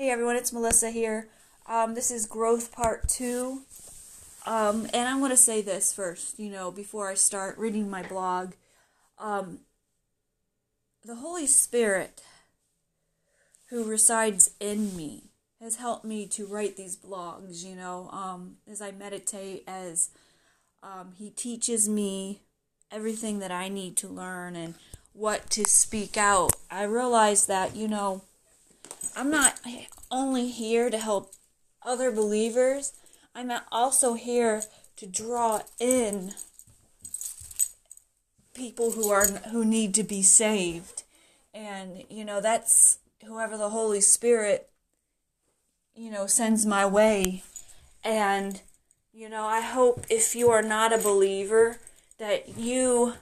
Hey everyone, it's Melissa here. This is growth part 2. And I want to say this first, before I start reading my blog. The Holy Spirit who resides in me has helped me to write these blogs, as I meditate, as he teaches me everything that I need to learn and what to speak out. I realize that, I'm not only here to help other believers, I'm also here to draw in people who need to be saved. And, that's whoever the Holy Spirit, sends my way. And, I hope if you are not a believer that you,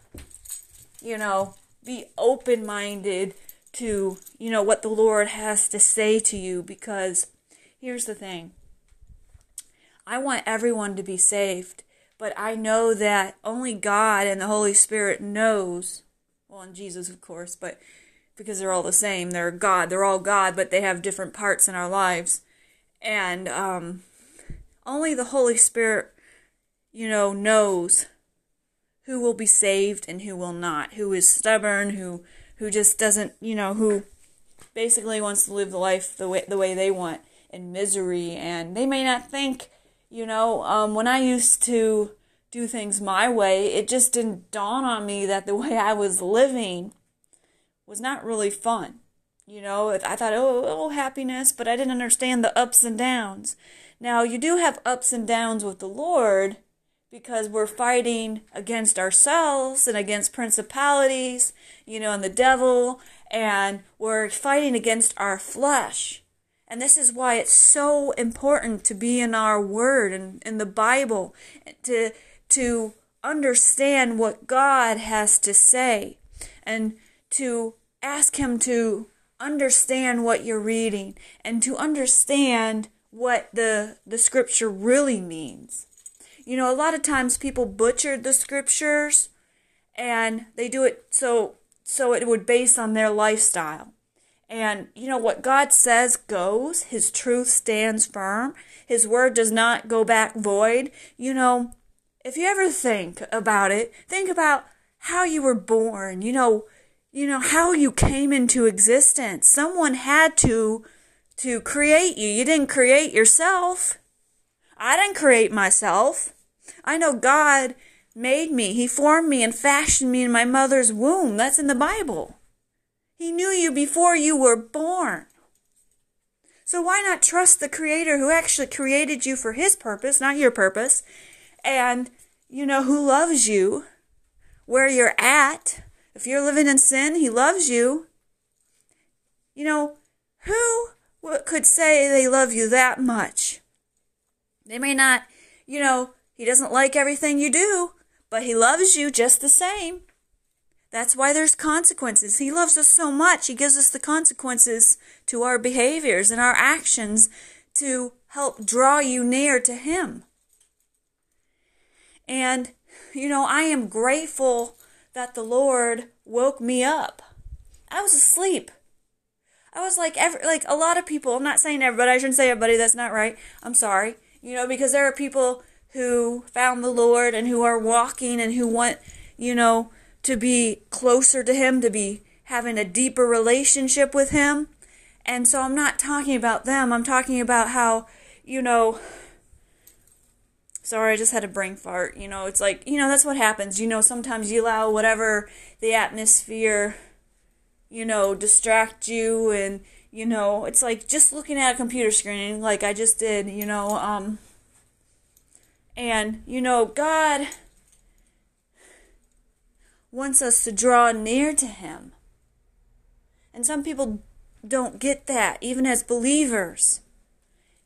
be open-minded to, what the Lord has to say to you, because here's the thing. I want everyone to be saved, but I know that only God and the Holy Spirit knows, well, and Jesus, of course, but because they're all the same, they're all God, but they have different parts in our lives, and only the Holy Spirit, knows who will be saved and who will not, who is stubborn, who just doesn't, who basically wants to live the life the way they want in misery. And they may not think, when I used to do things my way, it just didn't dawn on me that the way I was living was not really fun. I thought, oh, happiness, but I didn't understand the ups and downs. Now, you do have ups and downs with the Lord, because we're fighting against ourselves and against principalities, and the devil, and we're fighting against our flesh. And this is why it's so important to be in our Word and in the Bible, to understand what God has to say, and to ask Him to understand what you're reading, and to understand what the Scripture really means. A lot of times people butchered the scriptures, and they do it so it would base on their lifestyle. And, what God says goes. His truth stands firm. His word does not go back void. If you ever think about it, think about how you were born, how you came into existence. Someone had to create you. You didn't create yourself. I didn't create myself. I know God made me. He formed me and fashioned me in my mother's womb. That's in the Bible. He knew you before you were born. So why not trust the Creator who actually created you for His purpose, not your purpose, and, who loves you, where you're at. If you're living in sin, He loves you. Who could say they love you that much? They may not, He doesn't like everything you do, but He loves you just the same. That's why there's consequences. He loves us so much, He gives us the consequences to our behaviors and our actions to help draw you near to Him. And, I am grateful that the Lord woke me up. I was asleep. I was like a lot of people. I'm not saying everybody. I shouldn't say everybody. That's not right. I'm sorry. Because there are people who found the Lord and who are walking and who want, to be closer to Him, to be having a deeper relationship with Him. And so I'm not talking about them. I'm talking about how, sorry, I just had a brain fart. It's like, that's what happens. Sometimes you allow whatever the atmosphere, distract you, and, it's like just looking at a computer screen like I just did, and, God wants us to draw near to Him. And some people don't get that, even as believers.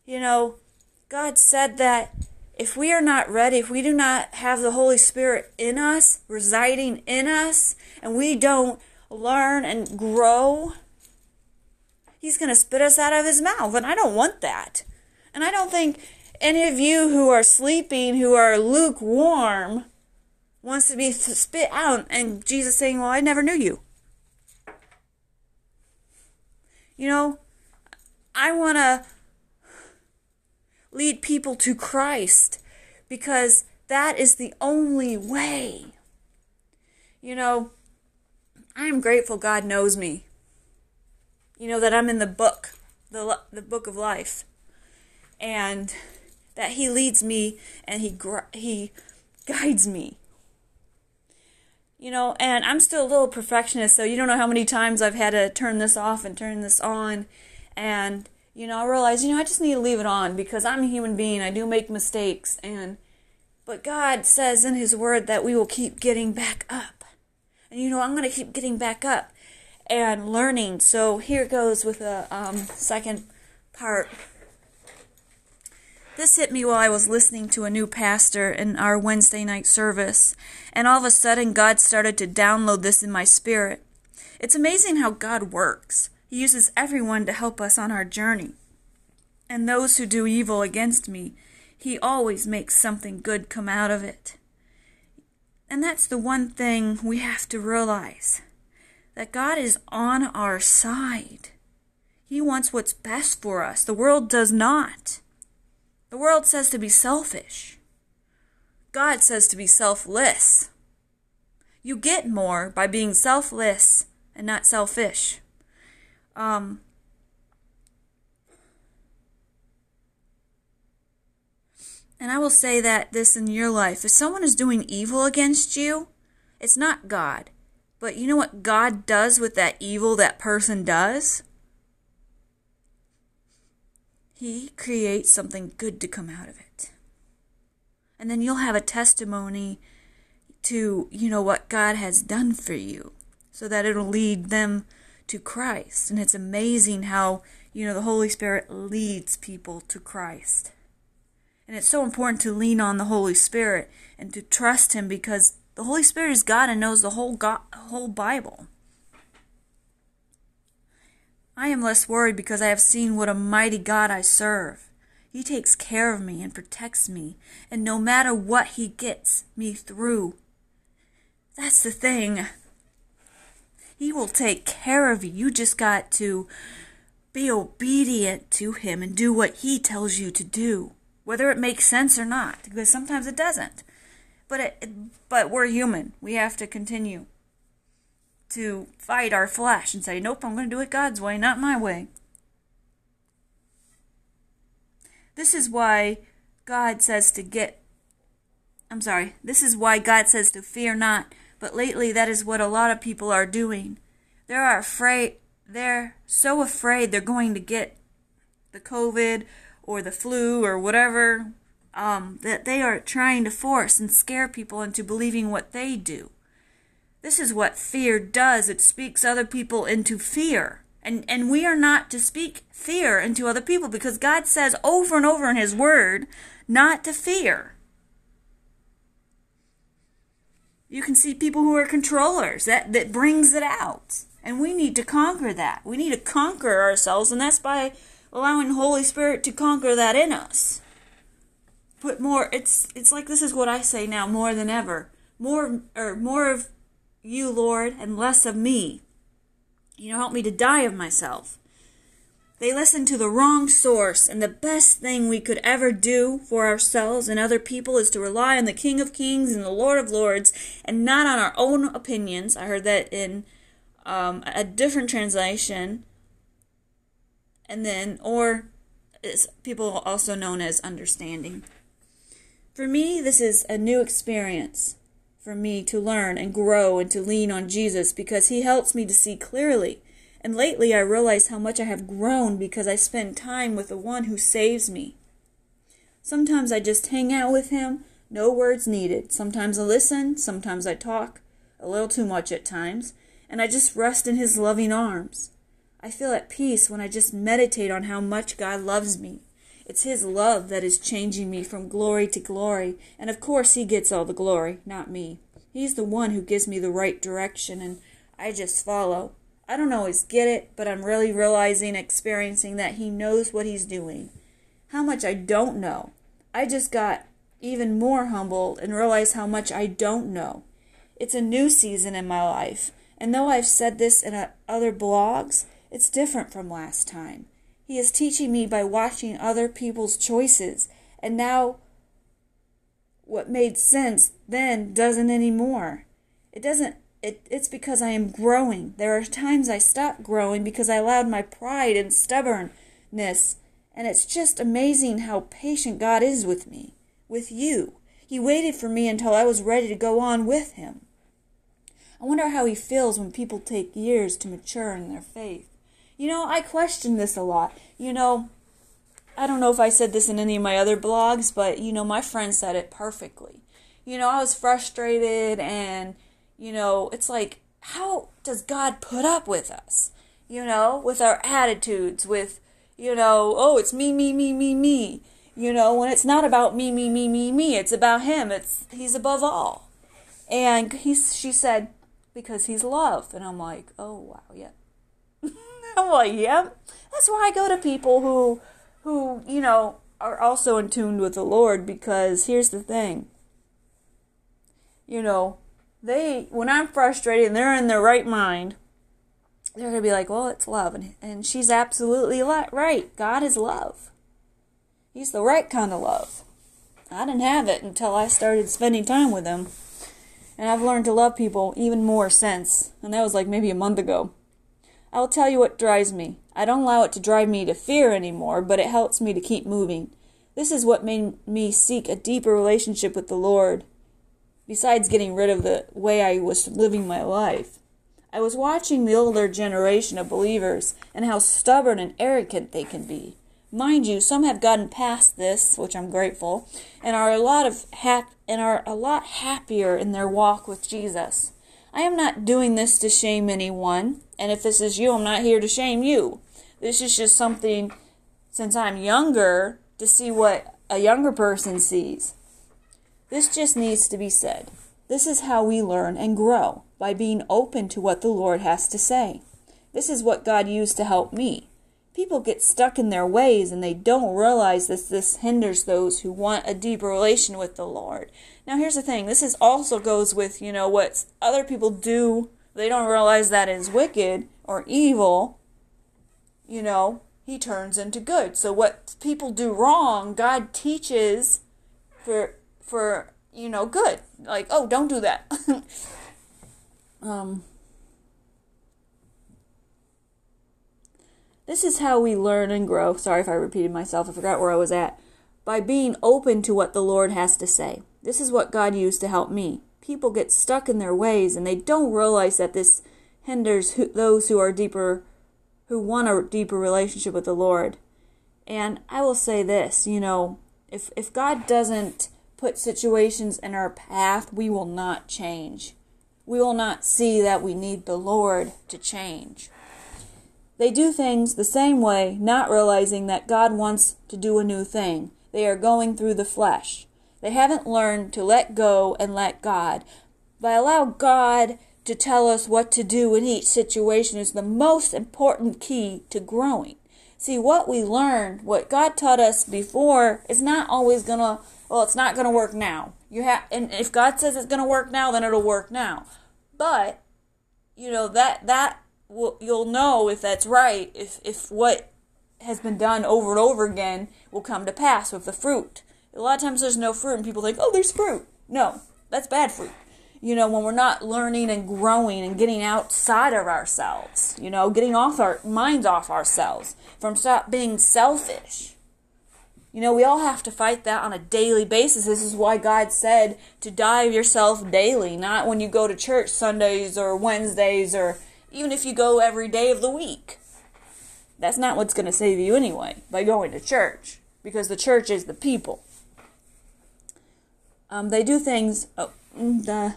God said that if we are not ready, if we do not have the Holy Spirit in us, residing in us, and we don't learn and grow, He's going to spit us out of His mouth, and I don't want that. And I don't think any of you who are sleeping, who are lukewarm, wants to be spit out, and Jesus saying, well, I never knew you. I want to lead people to Christ, because that is the only way. You know, I'm grateful God knows me. You know, that I'm in the book, the book of life. And that He leads me and He guides me. You know, and I'm still a little perfectionist, so you don't know how many times I've had to turn this off and turn this on. And, you know, I realize, you know, I just need to leave it on because I'm a human being. I do make mistakes. But God says in His Word that we will keep getting back up. And, you know, I'm going to keep getting back up and learning. So here goes with a second part. This hit me while I was listening to a new pastor in our Wednesday night service, and all of a sudden God started to download this in my spirit. It's amazing how God works. He uses everyone to help us on our journey. And those who do evil against me, He always makes something good come out of it. And that's the one thing we have to realize, that God is on our side. He wants what's best for us. The world does not. The world says to be selfish. God says to be selfless. You get more by being selfless and not selfish. And I will say that this in your life. If someone is doing evil against you, it's not God. But you know what God does with that evil that person does? He creates something good to come out of it. And then you'll have a testimony to, you know, what God has done for you, so that it'll lead them to Christ. And it's amazing how, you know, the Holy Spirit leads people to Christ. And it's so important to lean on the Holy Spirit and to trust Him, because the Holy Spirit is God and knows the whole Bible. I am less worried because I have seen what a mighty God I serve. He takes care of me and protects me, and no matter what, He gets me through. That's the thing. He will take care of you. You just got to be obedient to Him and do what He tells you to do, whether it makes sense or not, because sometimes it doesn't. But we're human. We have to continue to fight our flesh and say, nope, I'm going to do it God's way, not my way. This is why God says to fear not, but lately that is what a lot of people are doing. They're so afraid they're going to get the COVID or the flu or whatever, that they are trying to force and scare people into believing what they do. This is what fear does. It speaks other people into fear. And we are not to speak fear into other people, because God says over and over in His Word not to fear. You can see people who are controllers. That brings it out. And we need to conquer that. We need to conquer ourselves, and that's by allowing the Holy Spirit to conquer that in us. It's like this is what I say now more than ever. More of You, Lord, and less of me. You know, help me to die of myself. They listen to the wrong source, and the best thing we could ever do for ourselves and other people is to rely on the King of Kings and the Lord of Lords, and not on our own opinions. I heard that in a different translation, or it's people also known as understanding. For me, this is a new experience. For me to learn and grow and to lean on Jesus, because He helps me to see clearly. And lately I realize how much I have grown because I spend time with the one who saves me. Sometimes I just hang out with Him, no words needed. Sometimes I listen, sometimes I talk, a little too much at times, and I just rest in His loving arms. I feel at peace when I just meditate on how much God loves me. It's His love that is changing me from glory to glory. And of course He gets all the glory, not me. He's the one who gives me the right direction, and I just follow. I don't always get it, but I'm really experiencing that He knows what He's doing. How much I don't know. I just got even more humbled and realized how much I don't know. It's a new season in my life. And though I've said this in other blogs, it's different from last time. He is teaching me by watching other people's choices. And now what made sense then doesn't anymore. It doesn't. It's because I am growing. There are times I stopped growing because I allowed my pride and stubbornness. And it's just amazing how patient God is with me, with you. He waited for me until I was ready to go on with him. I wonder how he feels when people take years to mature in their faith. You know, I question this a lot. You know, I don't know if I said this in any of my other blogs, but, you know, my friend said it perfectly. You know, I was frustrated and, you know, it's like, how does God put up with us? You know, with our attitudes, with, you know, oh, it's me, me, me, me, me. You know, when it's not about me, me, me, me, me, it's about him. He's above all. And she said, because he's love. And I'm like, oh, wow, yeah. I'm like, yeah. That's why I go to people who, you know, are also in tune with the Lord. Because here's the thing. You know, when I'm frustrated and they're in their right mind, they're going to be like, well, it's love. And she's absolutely right. God is love. He's the right kind of love. I didn't have it until I started spending time with him. And I've learned to love people even more since. And that was like maybe a month ago. I'll tell you what drives me. I don't allow it to drive me to fear anymore, but it helps me to keep moving. This is what made me seek a deeper relationship with the Lord. Besides getting rid of the way I was living my life. I was watching the older generation of believers and how stubborn and arrogant they can be. Mind you, some have gotten past this, which I'm grateful, and are a lot happier in their walk with Jesus. I am not doing this to shame anyone, and if this is you, I'm not here to shame you. This is just something, since I'm younger, to see what a younger person sees. This just needs to be said. This is how we learn and grow, by being open to what the Lord has to say. This is what God used to help me. People get stuck in their ways and they don't realize that this hinders those who want a deeper relation with the Lord. Now here's the thing. This is also goes with, you know, what other people do. They don't realize that is wicked or evil. You know, he turns into good. So what people do wrong, God teaches for you know, good. Like, oh, don't do that. This is how we learn and grow. Sorry if I repeated myself. I forgot where I was at. By being open to what the Lord has to say. This is what God used to help me. People get stuck in their ways and they don't realize that this hinders those who want a deeper relationship with the Lord. And I will say this, you know, if God doesn't put situations in our path, we will not change. We will not see that we need the Lord to change. They do things the same way, not realizing that God wants to do a new thing. They are going through the flesh. They haven't learned to let go and let God. But allow God to tell us what to do in each situation is the most important key to growing. See, what we learned, what God taught us before, is not always going to, well, it's not going to work now. And if God says it's going to work now, then it'll work now. But, you know, that you'll know if that's right, if what has been done over and over again will come to pass with the fruit. A lot of times there's no fruit and people think, oh, there's fruit. No, that's bad fruit. You know, when we're not learning and growing and getting outside of ourselves, you know, getting off our minds off ourselves from stop being selfish. You know, we all have to fight that on a daily basis. This is why God said to die of yourself daily, not when you go to church Sundays or Wednesdays or even if you go every day of the week. That's not what's going to save you anyway, by going to church. Because the church is the people. They do things... They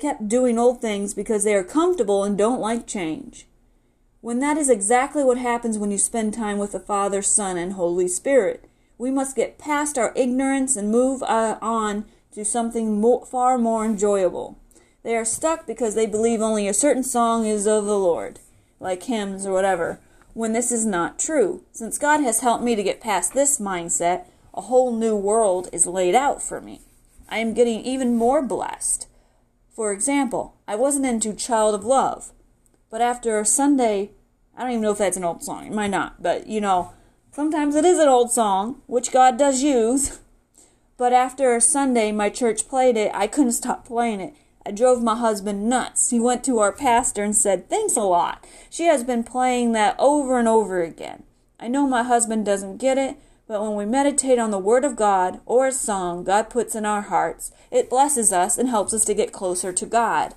kept doing old things because they are comfortable and don't like change. When that is exactly what happens when you spend time with the Father, Son, and Holy Spirit. We must get past our ignorance and move on to something far more enjoyable. They are stuck because they believe only a certain song is of the Lord, like hymns or whatever, when this is not true. Since God has helped me to get past this mindset, a whole new world is laid out for me. I am getting even more blessed. For example, I wasn't into Child of Love. But after Sunday, I don't even know if that's an old song. It might not. But, you know, sometimes it is an old song, which God does use. But after Sunday, my church played it. I couldn't stop playing it. I drove my husband nuts. He went to our pastor and said, "Thanks a lot. She has been playing that over and over again." I know my husband doesn't get it, but when we meditate on the Word of God or a song God puts in our hearts, it blesses us and helps us to get closer to God.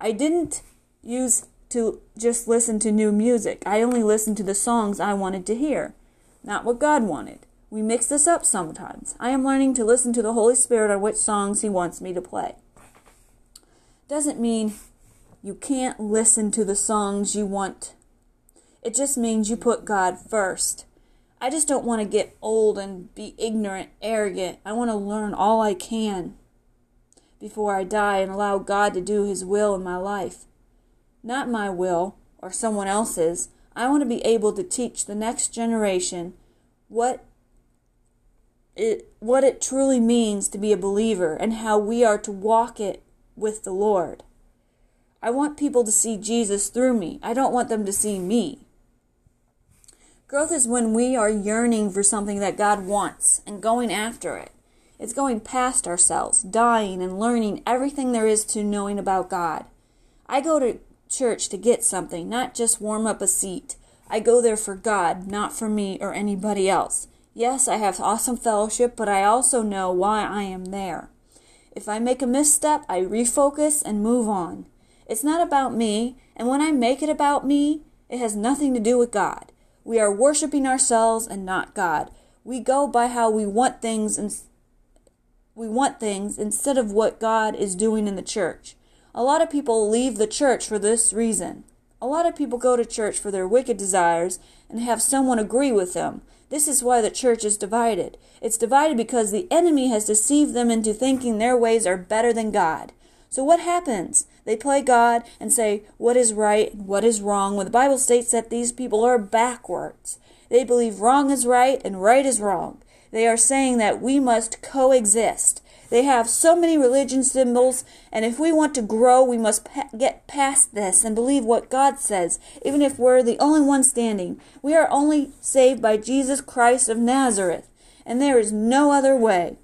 I didn't use to just listen to new music. I only listened to the songs I wanted to hear, not what God wanted. We mix this up sometimes. I am learning to listen to the Holy Spirit on which songs He wants me to play. Doesn't mean you can't listen to the songs you want. It just means you put God first. I just don't want to get old and be ignorant, arrogant. I want to learn all I can before I die and allow God to do His will in my life. Not my will or someone else's. I want to be able to teach the next generation what it truly means to be a believer and how we are to walk it with the Lord. I want people to see Jesus through me. I don't want them to see me. Growth is when we are yearning for something that God wants and going after it. It's going past ourselves, dying and learning everything there is to knowing about God. I go to church to get something, not just warm up a seat. I go there for God, not for me or anybody else. Yes, I have awesome fellowship, but I also know why I am there. If I make a misstep, I refocus and move on. It's not about me, and when I make it about me, it has nothing to do with God. We are worshiping ourselves and not God. We go by how we want things, and we want things instead of what God is doing in the church. A lot of people leave the church for this reason. A lot of people go to church for their wicked desires and have someone agree with them. This is why the church is divided. It's divided because the enemy has deceived them into thinking their ways are better than God. So what happens? They play God and say what is right and what is wrong when the Bible states that these people are backwards. They believe wrong is right and right is wrong. They are saying that we must coexist. They have so many religion symbols, and if we want to grow, we must get past this and believe what God says, even if we're the only one standing. We are only saved by Jesus Christ of Nazareth, and there is no other way.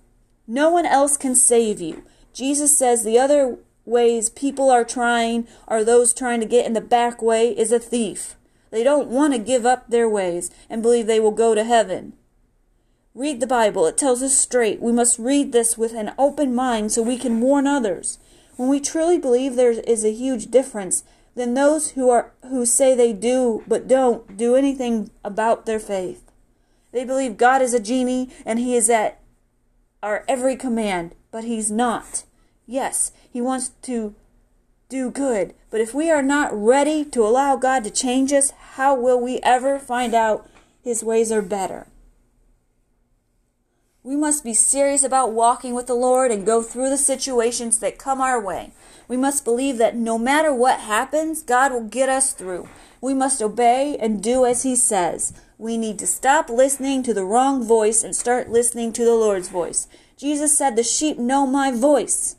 No one else can save you. Jesus says the other ways people are trying, or those trying to get in the back way, is a thief. They don't want to give up their ways and believe they will go to heaven. Read the Bible. It tells us straight. We must read this with an open mind so we can warn others. When we truly believe there is a huge difference, then those who say they do but don't do anything about their faith. They believe God is a genie and He is at our every command. But He's not. Yes, He wants to do good. But if we are not ready to allow God to change us, how will we ever find out His ways are better? We must be serious about walking with the Lord and go through the situations that come our way. We must believe that no matter what happens, God will get us through. We must obey and do as He says. We need to stop listening to the wrong voice and start listening to the Lord's voice. Jesus said, "The sheep know my voice,"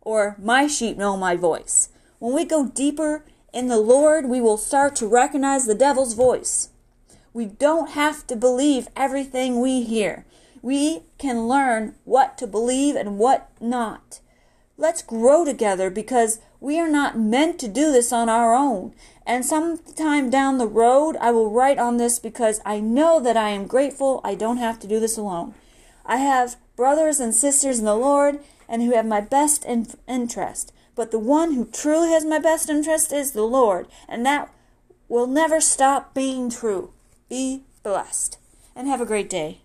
or "My sheep know my voice." When we go deeper in the Lord, we will start to recognize the devil's voice. We don't have to believe everything we hear. We can learn what to believe and what not. Let's grow together because we are not meant to do this on our own. And sometime down the road, I will write on this because I know that I am grateful I don't have to do this alone. I have brothers and sisters in the Lord and who have my best interest. But the one who truly has my best interest is the Lord. And that will never stop being true. Be blessed and have a great day.